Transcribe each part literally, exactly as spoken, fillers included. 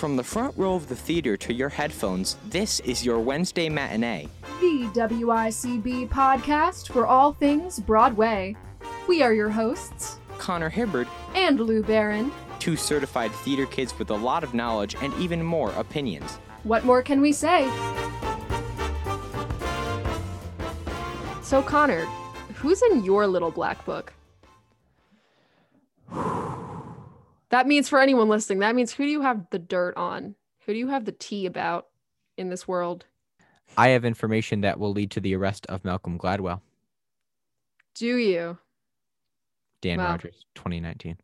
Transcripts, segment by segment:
From the front row of the theater to your headphones, this is your Wednesday matinee. The W I C B podcast for all things Broadway. We are your hosts, Connor Hibbard and Lou Barron. Two certified theater kids with a lot of knowledge and even more opinions. What more can we say? So Connor, who's in your Little Black Book? That means, for anyone listening, that means who do you have the dirt on? Who do you have the tea about in this world? I have information that will lead to the arrest of Malcolm Gladwell. Do you? Dan well. Rogers, twenty nineteen.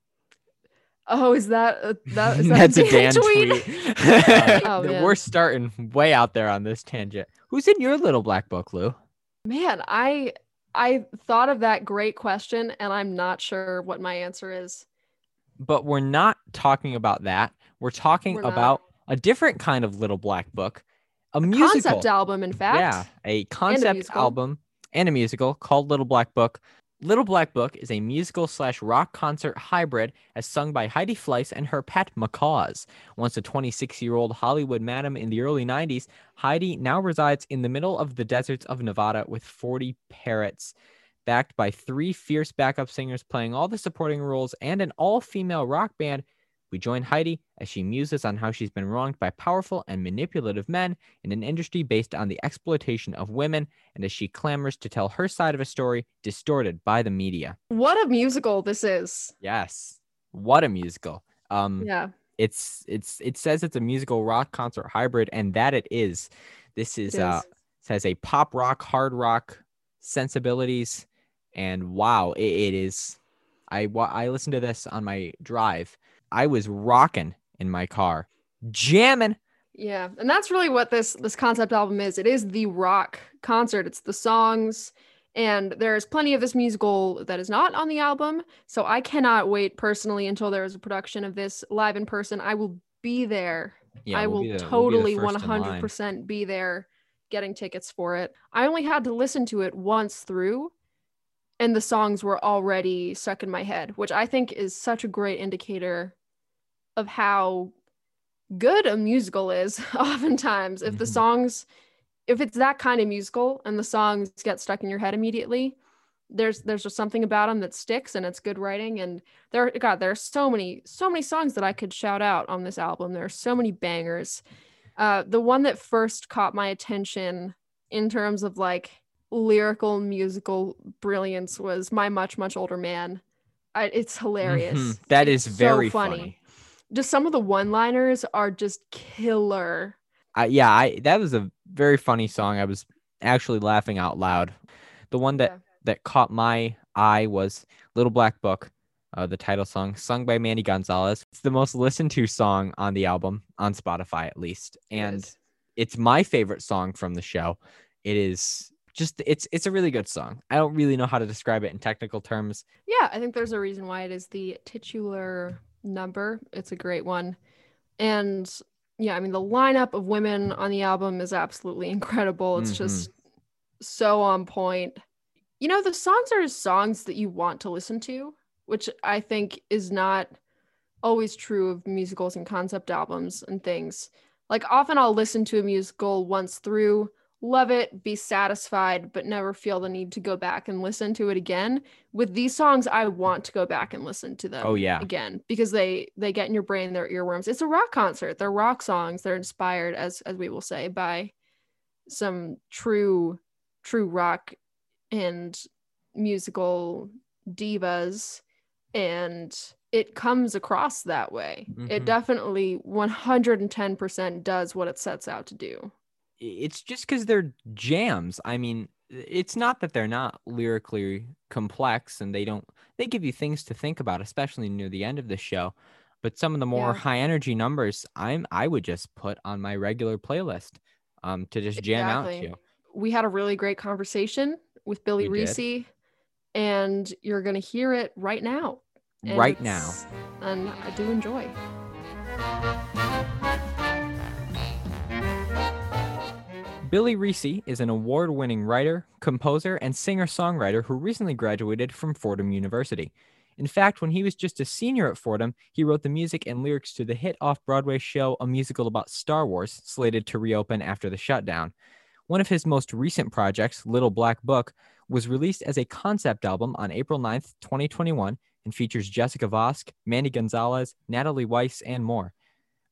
Oh, is that, uh, that, is that That's a Dan, a Dan tweet? tweet. uh, oh, man. We're starting way out there on this tangent. Who's in your Little Black Book, Lou? Man, I I thought of that great question, and I'm not sure what my answer is. But we're not talking about that. We're talking we're about a different kind of Little Black Book, a, a musical. Concept album, in fact. Yeah, a concept and a album and a musical called Little Black Book. Little Black Book is a musical slash rock concert hybrid as sung by Heidi Fleiss and her pet macaws. Once a twenty-six-year-old Hollywood madam in the early nineties, Heidi now resides in the middle of the deserts of Nevada with forty parrots. Backed by three fierce backup singers playing all the supporting roles and an all-female rock band, we join Heidi as she muses on how she's been wronged by powerful and manipulative men in an industry based on the exploitation of women, and as she clamors to tell her side of a story distorted by the media. What a musical this is. Yes. What a musical. Um, yeah. It's it's it says it's a musical rock concert hybrid, and that it is. This is, it is. Uh, it has a pop rock, hard rock sensibilities, and wow, it, it is. I I listened to this on my drive. I was rocking in my car, jamming. Yeah, and that's really what this this concept album is. It is the rock concert. It's the songs, and there is plenty of this musical that is not on the album, so I cannot wait personally until there is a production of this live in person. I will be there. Yeah, I will we'll be the, totally we'll be the first one hundred percent in line. Be there getting tickets for it. I only had to listen to it once through, and the songs were already stuck in my head, which I think is such a great indicator of how good a musical is oftentimes. If the songs, if it's that kind of musical and the songs get stuck in your head immediately, there's there's just something about them that sticks, and it's good writing. And there, God, there are so many, so many songs that I could shout out on this album. There are so many bangers. Uh, the one that first caught my attention in terms of like lyrical musical brilliance was My Much, Much Older Man. I, it's hilarious. Mm-hmm. That it's is very so funny. funny. Just some of the one-liners are just killer. Uh, yeah, I that was a very funny song. I was actually laughing out loud. The one that, yeah. that caught my eye was Little Black Book, uh, the title song, sung by Mandy Gonzalez. It's the most listened to song on the album, on Spotify at least. And it it's my favorite song from the show. It is... Just it's it's a really good song. I don't really know how to describe it in technical terms. Yeah, I think there's a reason why it is the titular number. It's a great one. And yeah, I mean, the lineup of women on the album is absolutely incredible. It's mm-hmm. just so on point. You know, the songs are songs that you want to listen to, which I think is not always true of musicals and concept albums and things. Like, often I'll listen to a musical once through, love it, be satisfied, but never feel the need to go back and listen to it again. With these songs, I want to go back and listen to them oh, yeah. again, because they they get in your brain, they're earworms. It's a rock concert. They're rock songs. They're inspired, as as we will say, by some true, true rock and musical divas, and it comes across that way. Mm-hmm. It definitely one hundred ten percent does what it sets out to do. It's just because they're jams. I mean, it's not that they're not lyrically complex, and they don't, they give you things to think about, especially near the end of the show. But some of the more yeah. high energy numbers, I'm, I would just put on my regular playlist um, to just jam exactly. out to. We had a really great conversation with Billy we Reese, did. and you're going to hear it right now. And right now. And I do enjoy. Billy Reese is an award-winning writer, composer, and singer-songwriter who recently graduated from Fordham University. In fact, when he was just a senior at Fordham, he wrote the music and lyrics to the hit off-Broadway show A Musical About Star Wars, slated to reopen after the shutdown. One of his most recent projects, Little Black Book, was released as a concept album on April ninth, twenty twenty-one, and features Jessica Vosk, Mandy Gonzalez, Natalie Weiss, and more.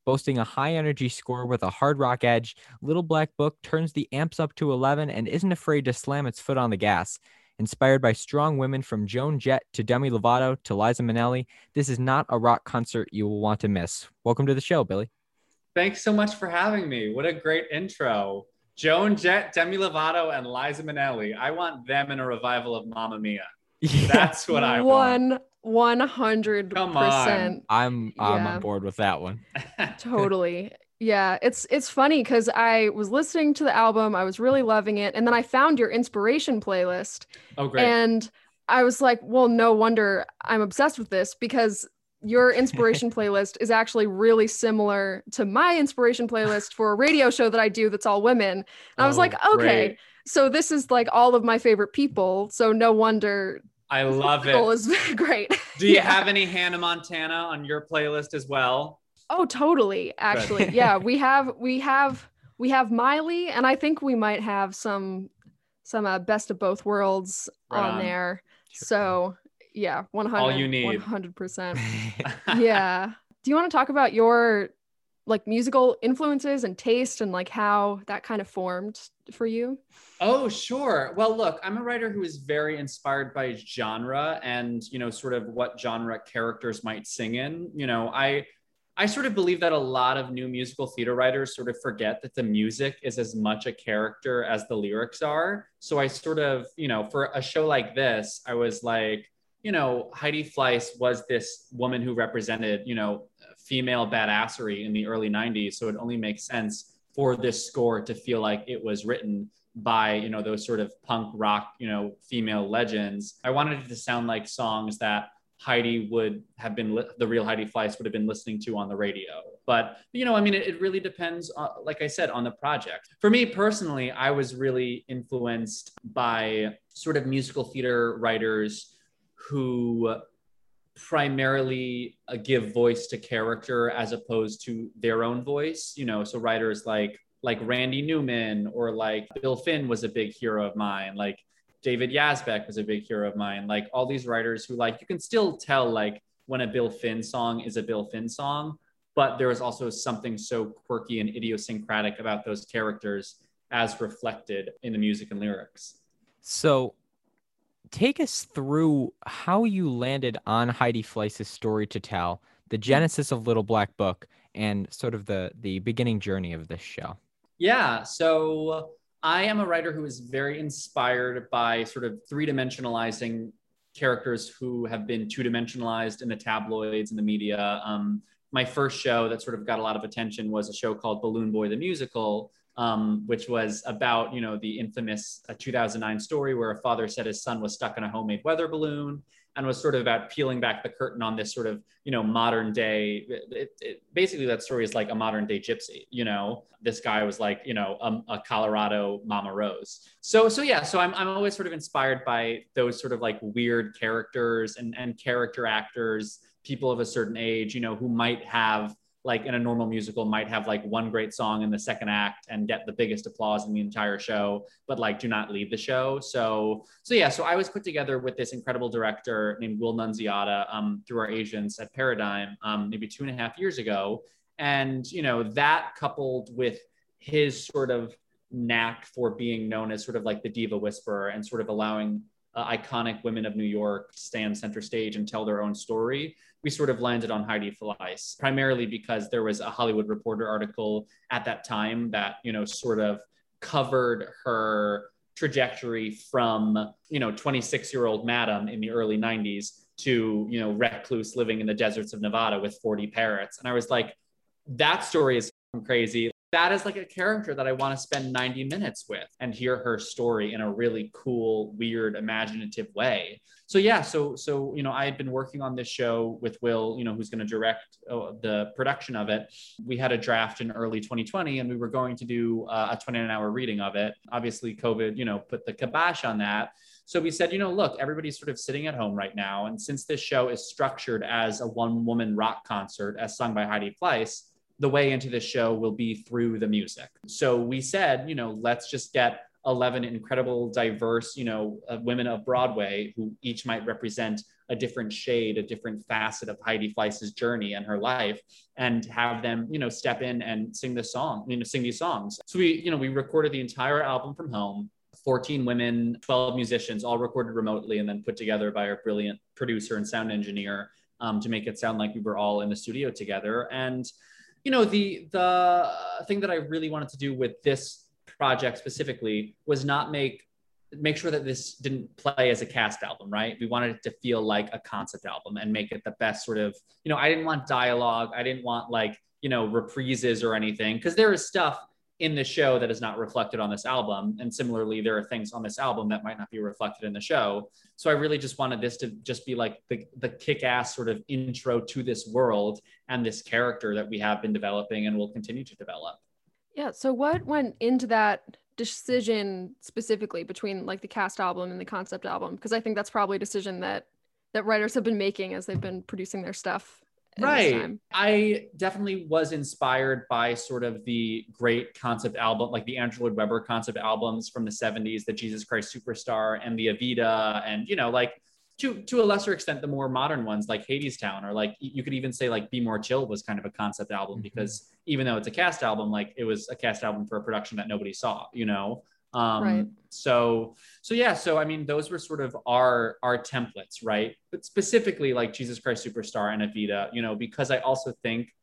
Boasting a high-energy score with a hard rock edge, Little Black Book turns the amps up to eleven and isn't afraid to slam its foot on the gas. Inspired by strong women from Joan Jett to Demi Lovato to Liza Minnelli, this is not a rock concert you will want to miss. Welcome to the show, Billy. Thanks so much for having me. What a great intro. Joan Jett, Demi Lovato, and Liza Minnelli. I want them in a revival of Mamma Mia. Yeah. That's what I want. One. one hundred percent. Come on. I'm, I'm yeah. on board with that one. Totally. Yeah. It's, it's funny because I was listening to the album. I was really loving it. And then I found your inspiration playlist. Oh, great. And I was like, well, no wonder I'm obsessed with this, because your inspiration playlist is actually really similar to my inspiration playlist for a radio show that I do that's all women. And I was oh, like, okay, great. So this is like all of my favorite people. So no wonder... I love it. Is great. Do you yeah. have any Hannah Montana on your playlist as well? Oh, totally. Actually, yeah, we have, we have, we have Miley, and I think we might have some, some uh, Best of Both Worlds right on, on there. Sure. So yeah, one hundred, all you need, one hundred percent. Yeah. Do you want to talk about your like musical influences and taste and like how that kind of formed for you? Oh, sure. Well, look, I'm a writer who is very inspired by genre and, you know, sort of what genre characters might sing in. You know, I, I sort of believe that a lot of new musical theater writers sort of forget that the music is as much a character as the lyrics are. So I sort of, you know, for a show like this, I was like, you know, Heidi Fleiss was this woman who represented, you know, female badassery in the early nineties. So it only makes sense for this score to feel like it was written by, you know, those sort of punk rock, you know, female legends. I wanted it to sound like songs that Heidi would have been, li- the real Heidi Fleiss would have been listening to on the radio. But, you know, I mean, it, it really depends, on, like I said, on the project. For me personally, I was really influenced by sort of musical theater writers who primarily uh, give voice to character as opposed to their own voice, you know, so writers like like Randy Newman or like Bill Finn was a big hero of mine, like David Yazbek was a big hero of mine, like all these writers who like, you can still tell like when a Bill Finn song is a Bill Finn song, but there is also something so quirky and idiosyncratic about those characters as reflected in the music and lyrics. So take us through how you landed on Heidi Fleiss's story to tell, the genesis of Little Black Book, and sort of the, the beginning journey of this show. Yeah, so I am a writer who is very inspired by sort of three-dimensionalizing characters who have been two-dimensionalized in the tabloids and the media. Um, my first show that sort of got a lot of attention was a show called Balloon Boy the Musical, Um, which was about, you know, the infamous uh, two thousand nine story where a father said his son was stuck in a homemade weather balloon, and was sort of about peeling back the curtain on this sort of, you know, modern day, it, it, basically that story is like a modern day gypsy, you know, this guy was like, you know, a, a Colorado Mama Rose. So, so yeah, so I'm, I'm always sort of inspired by those sort of like weird characters and, and character actors, people of a certain age, you know, who might have like in a normal musical might have like one great song in the second act and get the biggest applause in the entire show, but like do not lead the show. So, so yeah, so I was put together with this incredible director named Will Nunziata um, through our agents at Paradigm um, maybe two and a half years ago. And, you know, that coupled with his sort of knack for being known as sort of like the diva whisperer and sort of allowing Uh, iconic women of New York stand center stage and tell their own story, we sort of landed on Heidi Fleiss, primarily because there was a Hollywood Reporter article at that time that, you know, sort of covered her trajectory from, you know, twenty-six-year-old madam in the early nineties to, you know, recluse living in the deserts of Nevada with forty parrots. And I was like, that story is crazy. That is like a character that I want to spend ninety minutes with and hear her story in a really cool, weird, imaginative way. So yeah, so, so you know, I had been working on this show with Will, you know, who's going to direct uh, the production of it. We had a draft in early twenty twenty and we were going to do uh, a twenty-nine hour reading of it. Obviously COVID, you know, put the kibosh on that. So we said, you know, look, everybody's sort of sitting at home right now. And since this show is structured as a one-woman rock concert as sung by Heidi Fleiss, the way into this show will be through the music. So we said, you know, let's just get eleven incredible, diverse, you know, uh, women of Broadway who each might represent a different shade, a different facet of Heidi Fleiss's journey and her life, and have them, you know, step in and sing this song, you know, sing these songs. So we, you know, we recorded the entire album from home, fourteen women, twelve musicians, all recorded remotely and then put together by our brilliant producer and sound engineer um, to make it sound like we were all in the studio together. And, you know, the, the thing that I really wanted to do with this project specifically was not make make sure that this didn't play as a cast album, right? We wanted it to feel like a concept album and make it the best sort of, you know, I didn't want dialogue. I didn't want like, you know, reprises or anything, because there is stuff in the show that is not reflected on this album. And similarly, there are things on this album that might not be reflected in the show. So I really just wanted this to just be like the, the kick-ass sort of intro to this world and this character that we have been developing and will continue to develop. Yeah. So what went into that decision specifically between like the cast album and the concept album? Because I think that's probably a decision that that writers have been making as they've been producing their stuff. Right. I definitely was inspired by sort of the great concept album, like the Andrew Lloyd Webber concept albums from the seventies, the Jesus Christ Superstar and the Evita, and, you know, like to, to a lesser extent, the more modern ones like Hadestown, or like you could even say like Be More Chill was kind of a concept album, mm-hmm. because even though it's a cast album, like it was a cast album for a production that nobody saw, you know? Um, right. So, so yeah, so I mean, those were sort of our, our templates, right? But specifically like Jesus Christ Superstar and Evita, you know, because I also think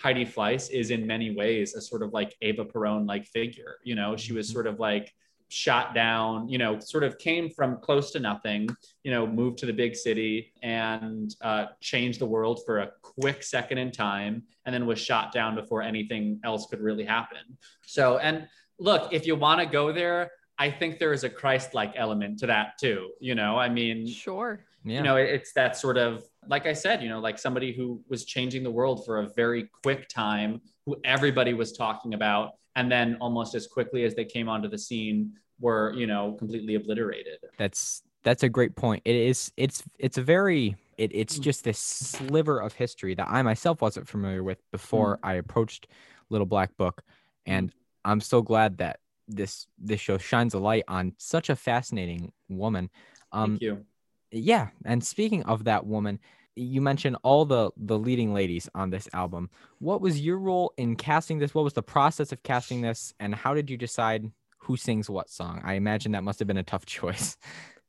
Heidi Fleiss is in many ways a sort of like Eva Perón-like figure, you know, she was sort of like shot down, you know, sort of came from close to nothing, you know, moved to the big city and uh, changed the world for a quick second in time, and then was shot down before anything else could really happen. So, and look, if you want to go there, I think there is a Christ-like element to that too. You know, I mean, sure. Yeah. You know, it's that sort of, like I said, you know, like somebody who was changing the world for a very quick time, who everybody was talking about, and then almost as quickly as they came onto the scene were, you know, completely obliterated. That's, that's a great point. It is, it's, it's a very, it, it's just this sliver of history that I myself wasn't familiar with before mm. I approached Little Black Book. And I'm so glad that this, this show shines a light on such a fascinating woman. Um, Thank you. Yeah. And speaking of that woman, you mentioned all the, the leading ladies on this album. What was your role in casting this? What was the process of casting this? And how did you decide who sings what song? I imagine that must have been a tough choice.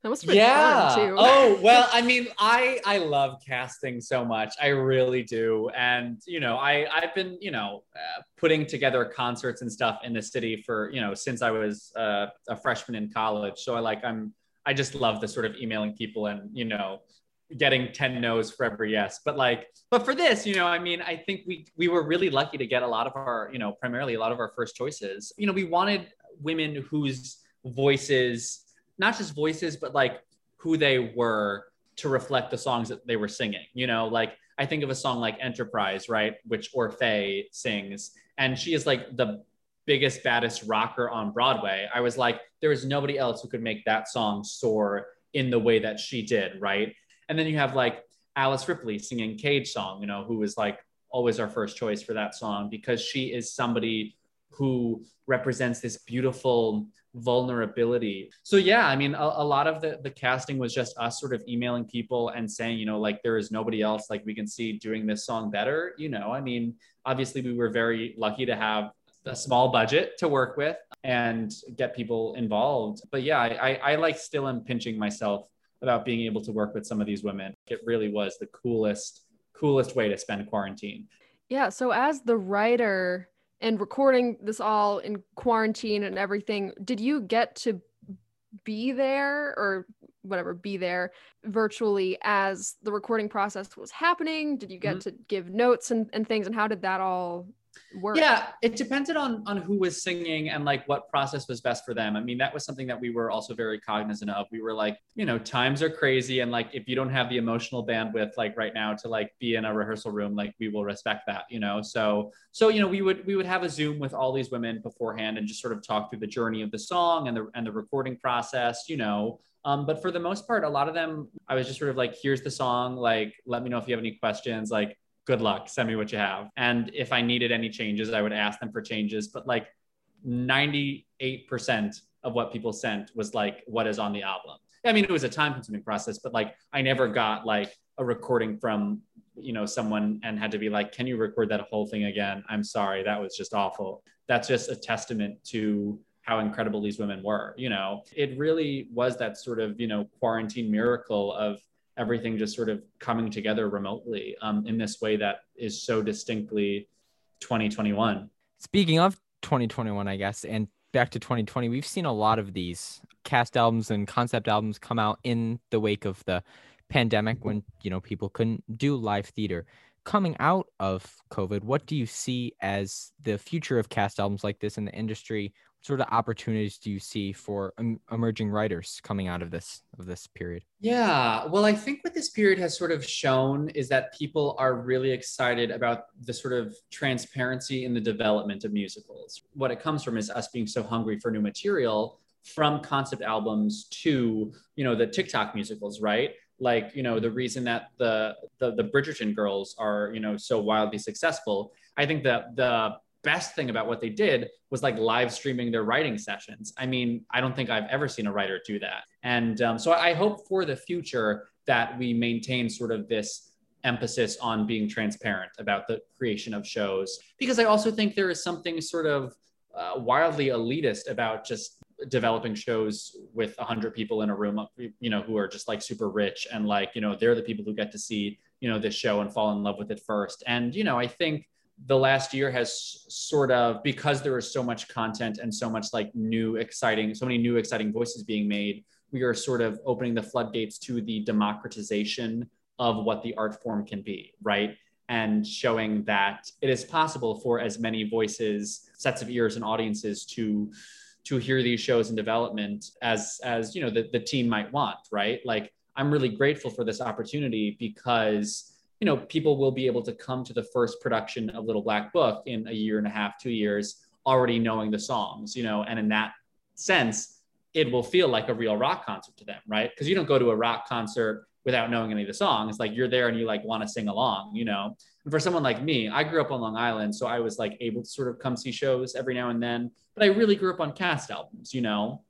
That must have been yeah. fun too. Oh, well, I mean, I, I love casting so much. I really do. And, you know, I, I've been, you know, uh, putting together concerts and stuff in the city for, you know, since I was uh, a freshman in college. So I like, I'm, I just love the sort of emailing people and, you know, getting ten no's for every yes. But like, but for this, you know, I mean, I think we, we were really lucky to get a lot of our, you know, primarily a lot of our first choices. You know, we wanted women whose voices, not just voices, but like who they were to reflect the songs that they were singing. You know, like I think of a song like Enterprise, right? Which Orfeh sings, and she is like the biggest, baddest rocker on Broadway. I was like, there is nobody else who could make that song soar in the way that she did, right? And then you have like Alice Ripley singing Cage Song, you know, who was like always our first choice for that song, because she is somebody who represents this beautiful vulnerability. So yeah, I mean, a, a lot of the, the casting was just us sort of emailing people and saying, you know, like there is nobody else like we can see doing this song better. You know, I mean, obviously we were very lucky to have a small budget to work with and get people involved. But yeah, I, I, I like still am pinching myself about being able to work with some of these women. It really was the coolest, coolest way to spend quarantine. Yeah. So as the writer and recording this all in quarantine and everything, did you get to be there or whatever, be there virtually as the recording process was happening? Did you get mm-hmm. to give notes and, and things? And how did that all work? Yeah, it depended on on who was singing and like what process was best for them. I mean, that was something that we were also very cognizant of. We were like, you know, times are crazy. And like, if you don't have the emotional bandwidth, like right now to like be in a rehearsal room, like we will respect that, you know? So, so, you know, we would, we would have a Zoom with all these women beforehand and just sort of talk through the journey of the song and the, and the recording process, you know, Um, but for the most part, a lot of them, I was just sort of like, here's the song, like, let me know if you have any questions, like, good luck, send me what you have. And if I needed any changes, I would ask them for changes. But like ninety-eight percent of what people sent was like, what is on the album? I mean, it was a time consuming process, but like, I never got like a recording from, you know, someone and had to be like, can you record that whole thing again? I'm sorry, that was just awful. That's just a testament to how incredible these women were, you know. It really was that sort of, you know, quarantine miracle of everything just sort of coming together remotely um, in this way that is so distinctly twenty twenty-one. Speaking of twenty twenty-one, I guess, and back to twenty twenty, we've seen a lot of these cast albums and concept albums come out in the wake of the pandemic when, you know, people couldn't do live theater. Coming out of COVID, what do you see as the future of cast albums like this in the industry? Sort of opportunities do you see for um, emerging writers coming out of this of this period? Yeah, well, I think what this period has sort of shown is that people are really excited about the sort of transparency in the development of musicals. What it comes from is us being so hungry for new material, from concept albums to, you know, the TikTok musicals, right? Like, you know, the reason that the the, the Bridgerton girls are, you know, so wildly successful. I think that the best thing about what they did was like live streaming their writing sessions. I mean, I don't think I've ever seen a writer do that. And um, so I hope for the future that we maintain sort of this emphasis on being transparent about the creation of shows, because I also think there is something sort of uh, wildly elitist about just developing shows with a hundred people in a room, you know, who are just like super rich and like, you know, they're the people who get to see, you know, this show and fall in love with it first. And, you know, I think the last year has sort of, because there is so much content and so much like new, exciting, so many new, exciting voices being made, we are sort of opening the floodgates to the democratization of what the art form can be, right? And showing that it is possible for as many voices, sets of ears and audiences to to hear these shows in development as, as you know, the, the team might want, right? Like, I'm really grateful for this opportunity because, you know, people will be able to come to the first production of Little Black Book in a year and a half, two years, already knowing the songs, you know, and in that sense, it will feel like a real rock concert to them, right? Because you don't go to a rock concert without knowing any of the songs. Like, you're there and you like want to sing along, you know. And for someone like me, I grew up on Long Island, so I was like able to sort of come see shows every now and then, but I really grew up on cast albums, you know.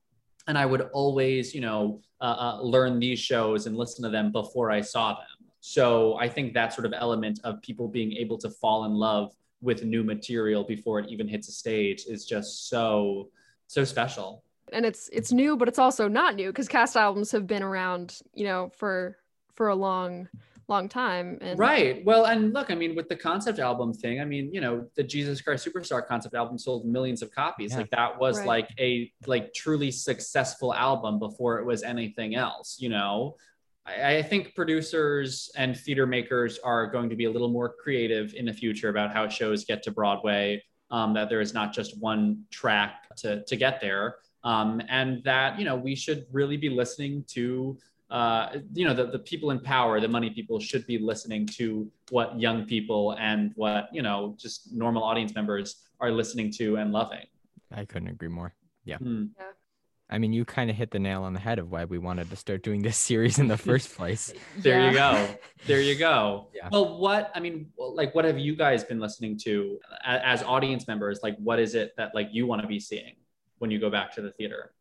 And I would always, you know, uh, uh, learn these shows and listen to them before I saw them. So I think that sort of element of people being able to fall in love with new material before it even hits a stage is just so, so special. And it's it's new, but it's also not new, because cast albums have been around, you know, for for a long, long time. And right. Well, and look, I mean, with the concept album thing, I mean, you know, the Jesus Christ Superstar concept album sold millions of copies. Yeah. Like that was right. like a like truly successful album before it was anything else, you know. I think producers and theater makers are going to be a little more creative in the future about how shows get to Broadway, um, that there is not just one track to, to get there. Um, and that, you know, we should really be listening to, uh, you know, the, the people in power, the money people should be listening to what young people and what, you know, just normal audience members are listening to and loving. I couldn't agree more. Yeah. Mm. Yeah. I mean, you kind of hit the nail on the head of why we wanted to start doing this series in the first place. There yeah. you go. There you go. Yeah. Well, what, I mean, like, what have you guys been listening to as audience members? Like, what is it that like you want to be seeing when you go back to the theater?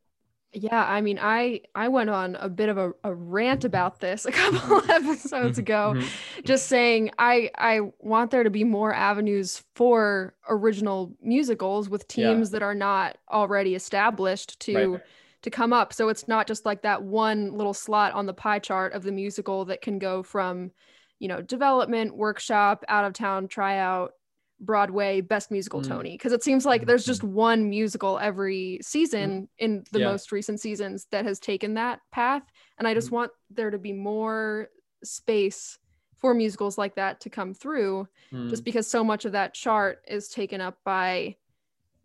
Yeah, I mean, I, I went on a bit of a, a rant about this a couple of episodes ago, just saying I I want there to be more avenues for original musicals with teams yeah. that are not already established to right. to come up. So it's not just like that one little slot on the pie chart of the musical that can go from, you know, development, workshop, out of town, tryout, Broadway, Best Musical mm. Tony, because it seems like there's just one musical every season mm. in the yeah. most recent seasons that has taken that path, and I just mm. want there to be more space for musicals like that to come through, mm. just because so much of that chart is taken up by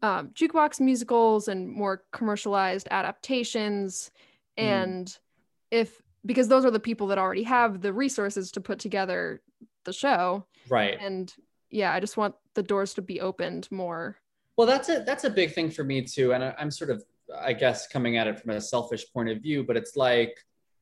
um, jukebox musicals and more commercialized adaptations, mm. and if because those are the people that already have the resources to put together the show, right? And yeah, I just want the doors to be opened more. Well, that's a, that's a big thing for me too. And I, I'm sort of I guess, coming at it from a selfish point of view, but it's like,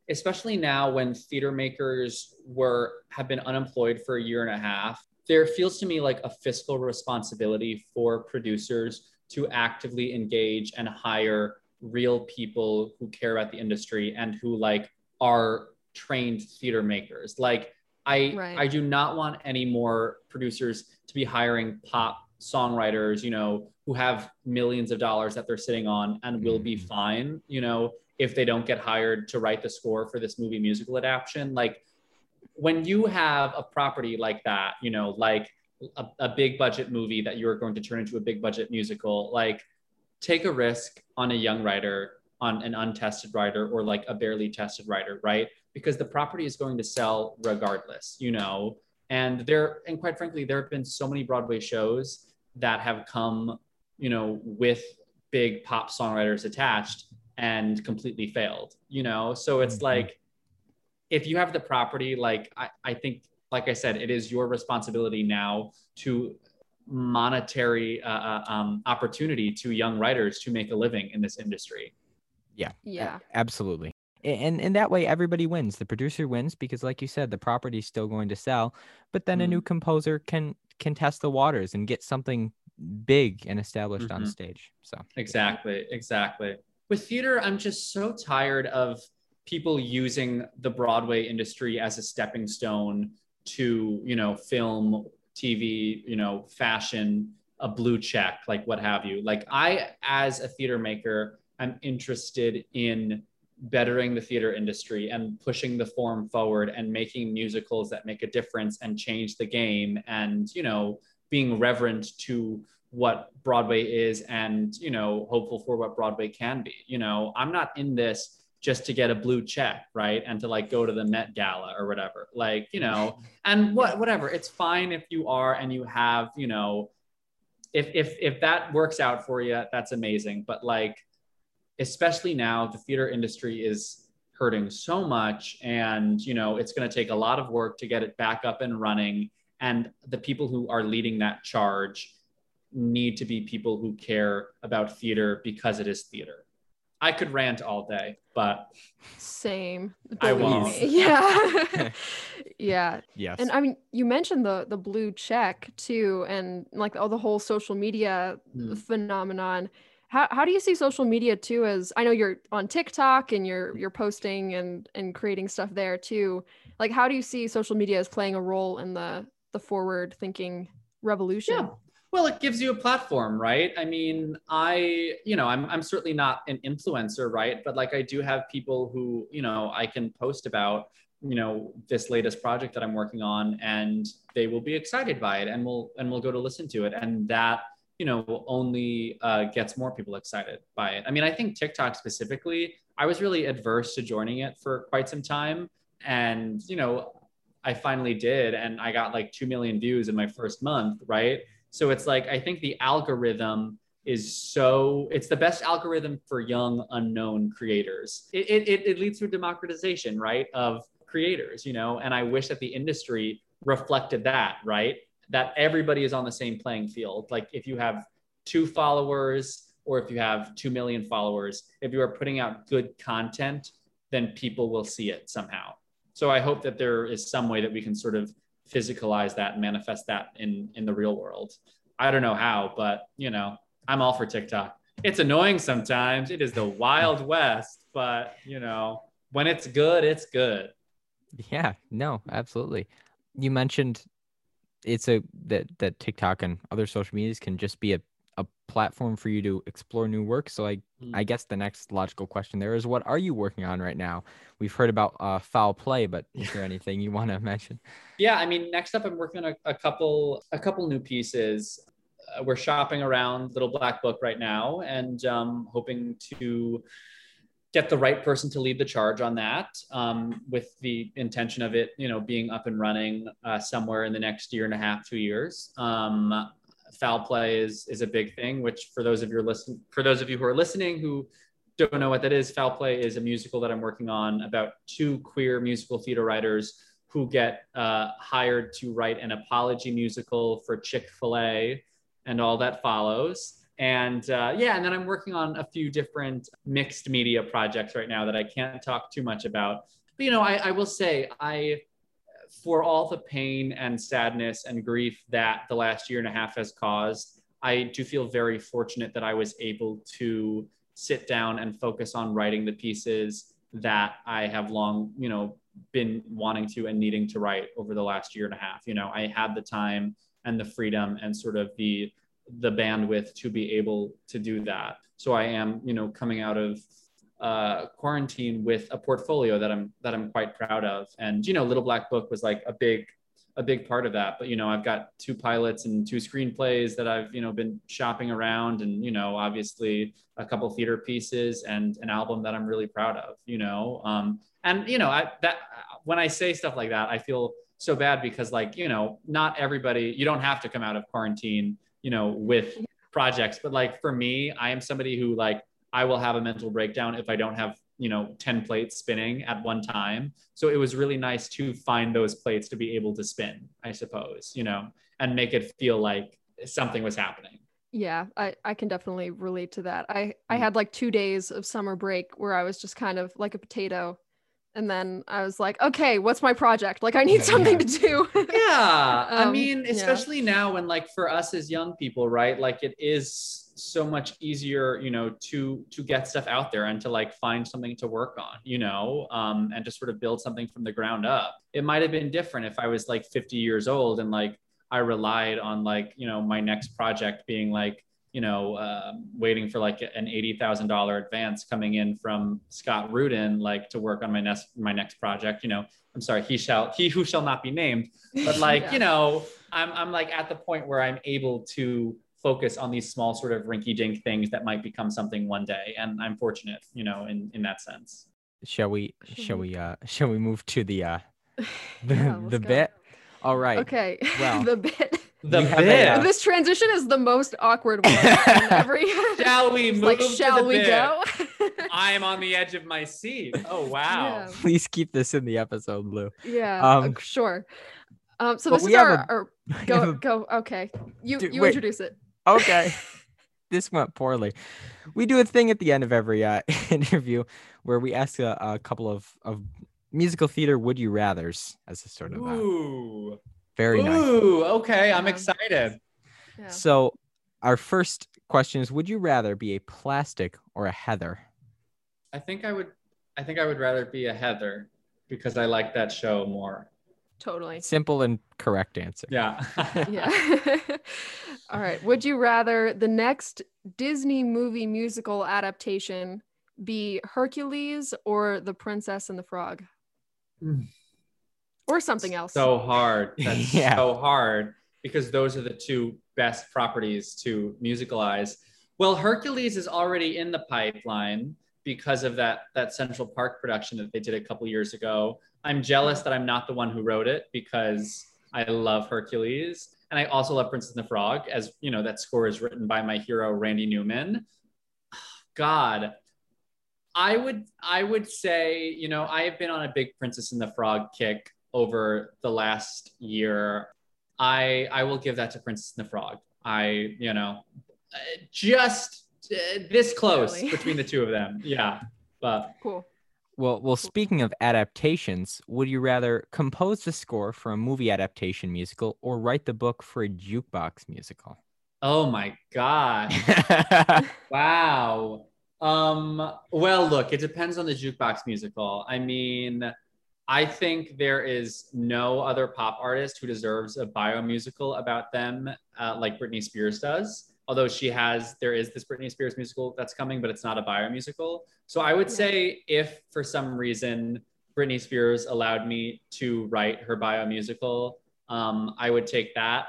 especially now when theater makers were, have been unemployed for a year and a half, there feels to me like a fiscal responsibility for producers to actively engage and hire real people who care about the industry and who like are trained theater makers. Like I, right. I do not want any more producers to be hiring pop songwriters, you know, who have millions of dollars that they're sitting on and will be fine, you know, if they don't get hired to write the score for this movie musical adaptation. Like when you have a property like that, you know, like a, a big budget movie that you're going to turn into a big budget musical, like take a risk on a young writer, on an untested writer, or like a barely tested writer, right? Because the property is going to sell regardless, you know? And there, and quite frankly, there have been so many Broadway shows that have come, you know, with big pop songwriters attached and completely failed, you know? So it's like, if you have the property, like, I, I think, like I said, it is your responsibility now to monetary uh, um, opportunity to young writers to make a living in this industry. Yeah, yeah, absolutely. And in that way, everybody wins. The producer wins because, like you said, the property is still going to sell, but then mm-hmm. a new composer can can test the waters and get something big and established mm-hmm. on stage. So exactly, exactly. With theater, I'm just so tired of people using the Broadway industry as a stepping stone to, you know, film, T V, you know, fashion, a blue check, like what have you. Like I, as a theater maker, I'm interested in bettering the theater industry and pushing the form forward and making musicals that make a difference and change the game and, you know, being reverent to what Broadway is and, you know, hopeful for what Broadway can be. You know, I'm not in this just to get a blue check, right? And to like go to the Met Gala or whatever, like, you know, and what, whatever, it's fine if you are and you have, you know, if, if, if that works out for you, that's amazing. But like, especially now, the theater industry is hurting so much and, you know, it's going to take a lot of work to get it back up and running. And the people who are leading that charge need to be people who care about theater because it is theater. I could rant all day, but same. I won't. Yeah. Yeah. Yes. And I mean, you mentioned the the blue check too, and like all the whole social media mm. phenomenon. How how do you see social media too? As I know you're on TikTok and you're you're posting and and creating stuff there too. Like, how do you see social media as playing a role in the the forward thinking revolution? Yeah. Well, it gives you a platform, right? I mean, I, you know, I'm I'm certainly not an influencer, right? But like I do have people who, you know, I can post about, you know, this latest project that I'm working on and they will be excited by it and will and will go to listen to it. And that, you know, only uh, gets more people excited by it. I mean, I think TikTok specifically, I was really adverse to joining it for quite some time. And, you know, I finally did. And I got like two million views in my first month, right? So it's like, I think the algorithm is so, it's the best algorithm for young unknown creators. It, it, it leads to democratization, right? Of creators, you know, and I wish that the industry reflected that, right? That everybody is on the same playing field. Like if you have two followers or if you have two million followers, if you are putting out good content, then people will see it somehow. So I hope that there is some way that we can sort of physicalize that and manifest that in in the real world. I don't know how, but you know, I'm all for TikTok. It's annoying sometimes. It is the Wild West, but you know, when it's good, it's good. Yeah, no, absolutely. You mentioned it's a that that TikTok and other social medias can just be a, a platform for you to explore new work. So I mm. I guess the next logical question there is, what are you working on right now? We've heard about uh, Foul Play, but is there anything you want to mention? Yeah, I mean, next up, I'm working on a, a couple a couple new pieces. Uh, we're shopping around Little Black Book right now and um, hoping to get the right person to lead the charge on that, um, with the intention of it, you know, being up and running uh, somewhere in the next year and a half, two years. Um, Foul Play is is a big thing, which for those of your listen for those of you who are listening who don't know what that is, Foul Play is a musical that I'm working on about two queer musical theater writers who get uh, hired to write an apology musical for Chick-fil-A and all that follows. And uh, yeah, and then I'm working on a few different mixed media projects right now that I can't talk too much about. But, you know, I, I will say I, for all the pain and sadness and grief that the last year and a half has caused, I do feel very fortunate that I was able to sit down and focus on writing the pieces that I have long, you know, been wanting to and needing to write over the last year and a half. You know, I had the time and the freedom and sort of the the bandwidth to be able to do that. So I am, you know, coming out of uh, quarantine with a portfolio that I'm that I'm quite proud of. And, you know, Little Black Book was like a big a big part of that. But, you know, I've got two pilots and two screenplays that I've, you know, been shopping around, and, you know, obviously a couple theater pieces and an album that I'm really proud of, you know. Um, and, you know, I, that when I say stuff like that, I feel so bad because, like, you know, not everybody, you don't have to come out of quarantine, you know, with projects. But, like, for me, I am somebody who, like, I will have a mental breakdown if I don't have, you know, ten plates spinning at one time. So it was really nice to find those plates to be able to spin, I suppose, you know, and make it feel like something was happening. Yeah, I, I can definitely relate to that. I, I had like two days of summer break where I was just kind of like a potato. And then I was like, okay, what's my project? Like, I need something to do. Yeah. um, I mean, especially yeah. now when, like, for us as young people, right? Like, it is so much easier, you know, to to get stuff out there and to, like, find something to work on, you know, um, and just sort of build something from the ground up. It might have been different if I was like fifty years old and, like, I relied on, like, you know, my next project being, like, you know, uh, waiting for like an eighty thousand dollars advance coming in from Scott Rudin, like, to work on my next my next project, you know. I'm sorry, he shall he who shall not be named, but, like, yeah. you know, I'm I'm like at the point where I'm able to focus on these small sort of rinky-dink things that might become something one day, and I'm fortunate, you know, in in that sense. Shall we? Shall we? Uh, shall we move to the uh, the, yeah, the bit? All right. Okay. Well, the bit. The bit. A, uh... This transition is the most awkward one. Every... Shall we move? Like, shall to the we bit? Go? I am on the edge of my seat. Oh wow! Yeah. Please keep this in the episode, Lou. Yeah. Um, sure. Um. So this is our, a... our go go. Okay. You Dude, you wait. Introduce it. Okay, this went poorly. We do a thing at the end of every uh, interview where we ask a, a couple of, of musical theater would you rathers as a sort of uh, Ooh. Very Ooh, nice. Ooh, okay, I'm excited. Yeah. So our first question is: would you rather be a plastic or a heather? I think I would. I think I would rather be a heather because I like that show more. Totally. Simple and correct answer. Yeah. yeah. All right. Would you rather the next Disney movie musical adaptation be Hercules or The Princess and the Frog? Or something else. So hard. That's yeah. so hard because those are the two best properties to musicalize. Well, Hercules is already in the pipeline because of that that Central Park production that they did a couple years ago. I'm jealous that I'm not the one who wrote it because I love Hercules. And I also love Princess and the Frog, as you know, that score is written by my hero, Randy Newman. God, I would, I would say, you know, I have been on a big Princess and the Frog kick over the last year. I, I will give that to Princess and the Frog. I, you know, just uh, this close really? Between the two of them. Yeah, but cool. Well, well. Speaking of adaptations, would you rather compose the score for a movie adaptation musical or write the book for a jukebox musical? Oh my God! Wow. Um, well, look, it depends on the jukebox musical. I mean, I think there is no other pop artist who deserves a bio musical about them uh, like Britney Spears does. Although she has, there is this Britney Spears musical that's coming, but it's not a bio musical. So I would say if for some reason Britney Spears allowed me to write her bio musical, um, I would take that.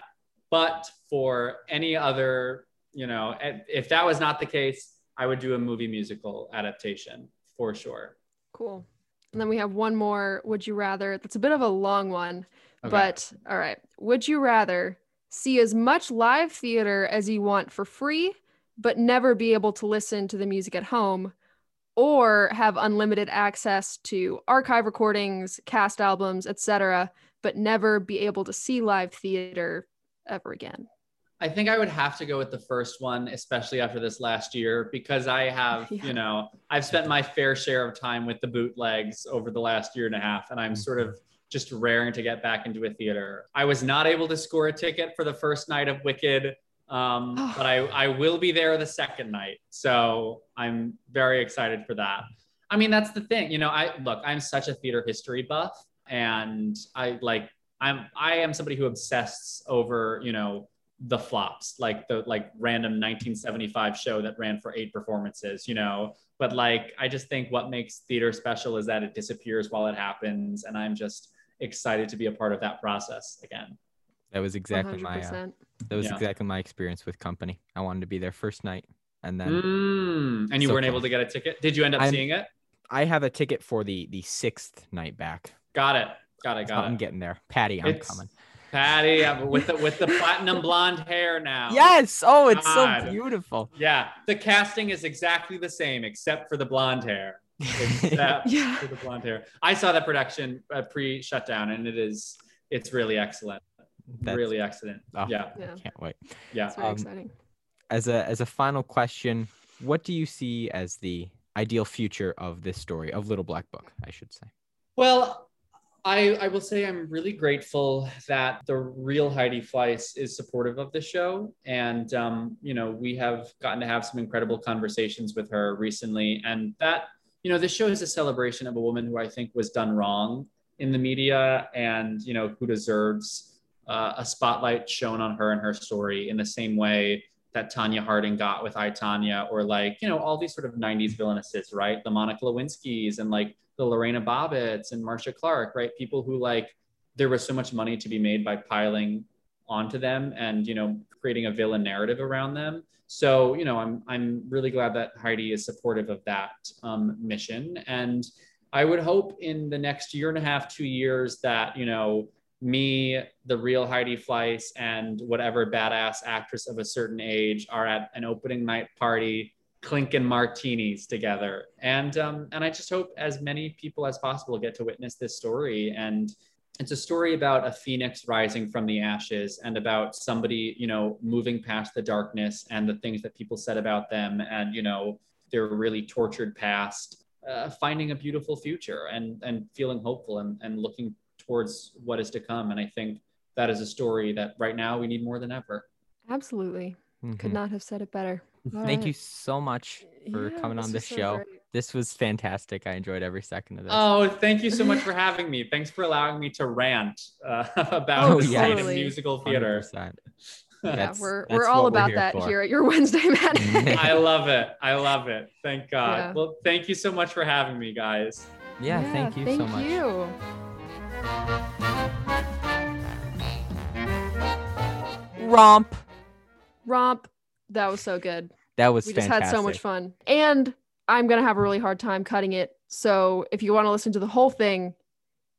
But for any other, you know, if that was not the case, I would do a movie musical adaptation for sure. Cool. And then we have one more, would you rather? That's a bit of a long one, okay. But all right. Would you rather see as much live theater as you want for free, but never be able to listen to the music at home, or have unlimited access to archive recordings, cast albums, et cetera, but never be able to see live theater ever again? I think I would have to go with the first one, especially after this last year, because I have, yeah. you know, I've spent my fair share of time with the bootlegs over the last year and a half, and I'm sort of just raring to get back into a theater. I was not able to score a ticket for the first night of Wicked, um, oh. but I, I will be there the second night. So I'm very excited for that. I mean, that's the thing, you know, I look, I'm such a theater history buff, and I like, I'm, I am somebody who obsesses over, you know, the flops, like the like random nineteen seventy-five show that ran for eight performances, you know, but like, I just think what makes theater special is that it disappears while it happens. And I'm just excited to be a part of that process again. That was exactly one hundred percent. my, uh, that was yeah. exactly my experience with Company. I wanted to be there first night, and then. Mm, and you so weren't able to get a ticket. Did you end up I'm, seeing it? I have a ticket for the, the sixth night back. Got it. Got it. Got it. I'm getting there. Patty, I'm it's, coming. Patty with the with the platinum blonde hair now. Yes. Oh, it's God. so beautiful. Yeah. The casting is exactly the same except for the blonde hair. Except yeah. for the blonde hair. I saw that production uh, pre-shutdown, and it is it's really excellent. That's, really excellent. Oh, yeah. yeah. Can't wait. Yeah. It's very um, exciting. As a as a final question, what do you see as the ideal future of this story, of Little Black Book, I should say? Well, I, I will say I'm really grateful that the real Heidi Fleiss is supportive of the show. And, um, you know, we have gotten to have some incredible conversations with her recently. And that, you know, this show is a celebration of a woman who I think was done wrong in the media, and, you know, who deserves uh, a spotlight shown on her and her story in the same way that Tanya Harding got with I, Tanya, or like, you know, all these sort of nineties villainesses, right? The Monica Lewinsky's and like the Lorena Bobbitt's and Marcia Clark, right? People who like, there was so much money to be made by piling onto them and, you know, creating a villain narrative around them. So, you know, I'm, I'm really glad that Heidi is supportive of that um, mission. And I would hope in the next year and a half, two years that, you know, me, the real Heidi Fleiss, and whatever badass actress of a certain age are at an opening night party clinking martinis together. And um, and I just hope as many people as possible get to witness this story. And it's a story about a phoenix rising from the ashes, and about somebody, you know, moving past the darkness and the things that people said about them and, you know, their really tortured past, uh, finding a beautiful future and and feeling hopeful and, and looking towards what is to come. And I think that is a story that right now we need more than ever. Absolutely. Mm-hmm. Could not have said it better. All Thank right. you so much for yeah, coming on this so show. Great. This was fantastic. I enjoyed every second of this. Oh, thank you so much for having me. Thanks for allowing me to rant uh, about oh, the yes. state of musical theater. one hundred percent. Yeah, we're we're all about we're here that for. here at your Wednesday Madness. I love it. I love it. Thank God. Yeah. Well, thank you so much for having me, guys. Yeah, yeah thank you thank so much. You. Romp. Romp. That was so good. That was we fantastic. We just had so much fun. And I'm going to have a really hard time cutting it. So if you want to listen to the whole thing,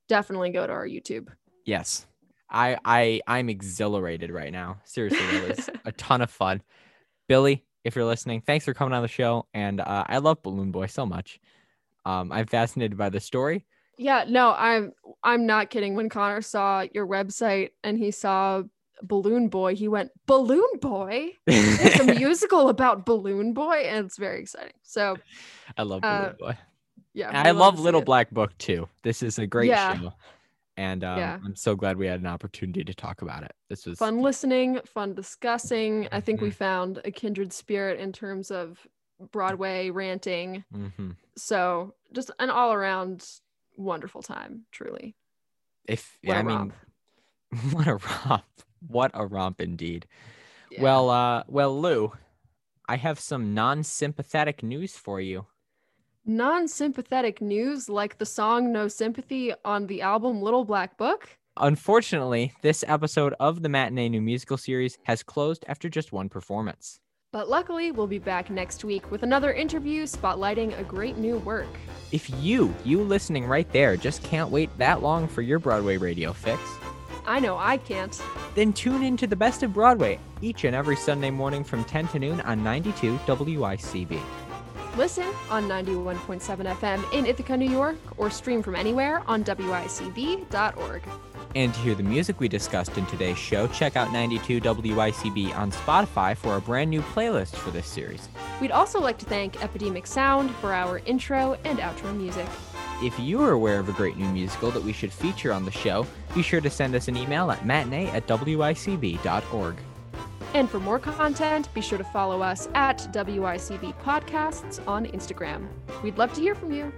definitely go to our YouTube. Yes. I, I, I'm exhilarated right now. Seriously, that was a ton of fun. Billy, if you're listening, thanks for coming on the show. And uh, I love Balloon Boy so much. Um, I'm fascinated by the story. Yeah, no, I'm, I'm not kidding. When Connor saw your website and he saw Balloon Boy, he went, Balloon Boy? It's a musical about Balloon Boy, and it's very exciting. So I love Balloon uh, Boy. Yeah, and I love, love Little Black Book too. This is a great yeah. show, and um, yeah. I'm so glad we had an opportunity to talk about it. This was fun listening, fun discussing. I think mm-hmm. we found a kindred spirit in terms of Broadway ranting. Mm-hmm. So just an all-around wonderful time, truly. If what yeah, I romp. mean, what a romp. What a romp indeed. Yeah. Well, uh, well, Lou, I have some non-sympathetic news for you. Non-sympathetic news, like the song No Sympathy on the album Little Black Book? Unfortunately, this episode of the Matinee New Musical Series has closed after just one performance. But luckily, we'll be back next week with another interview spotlighting a great new work. If you, you listening right there, just can't wait that long for your Broadway radio fix, I know I can't. Then tune in to the Best of Broadway each and every Sunday morning from ten to noon on ninety-two W I C B. Listen on ninety-one point seven F M in Ithaca, New York, or stream from anywhere on W I C B dot org. And to hear the music we discussed in today's show, check out ninety-two W I C B on Spotify for a brand new playlist for this series. We'd also like to thank Epidemic Sound for our intro and outro music. If you are aware of a great new musical that we should feature on the show, be sure to send us an email at matinee at W I C B dot org. And for more content, be sure to follow us at W I C B Podcasts on Instagram. We'd love to hear from you.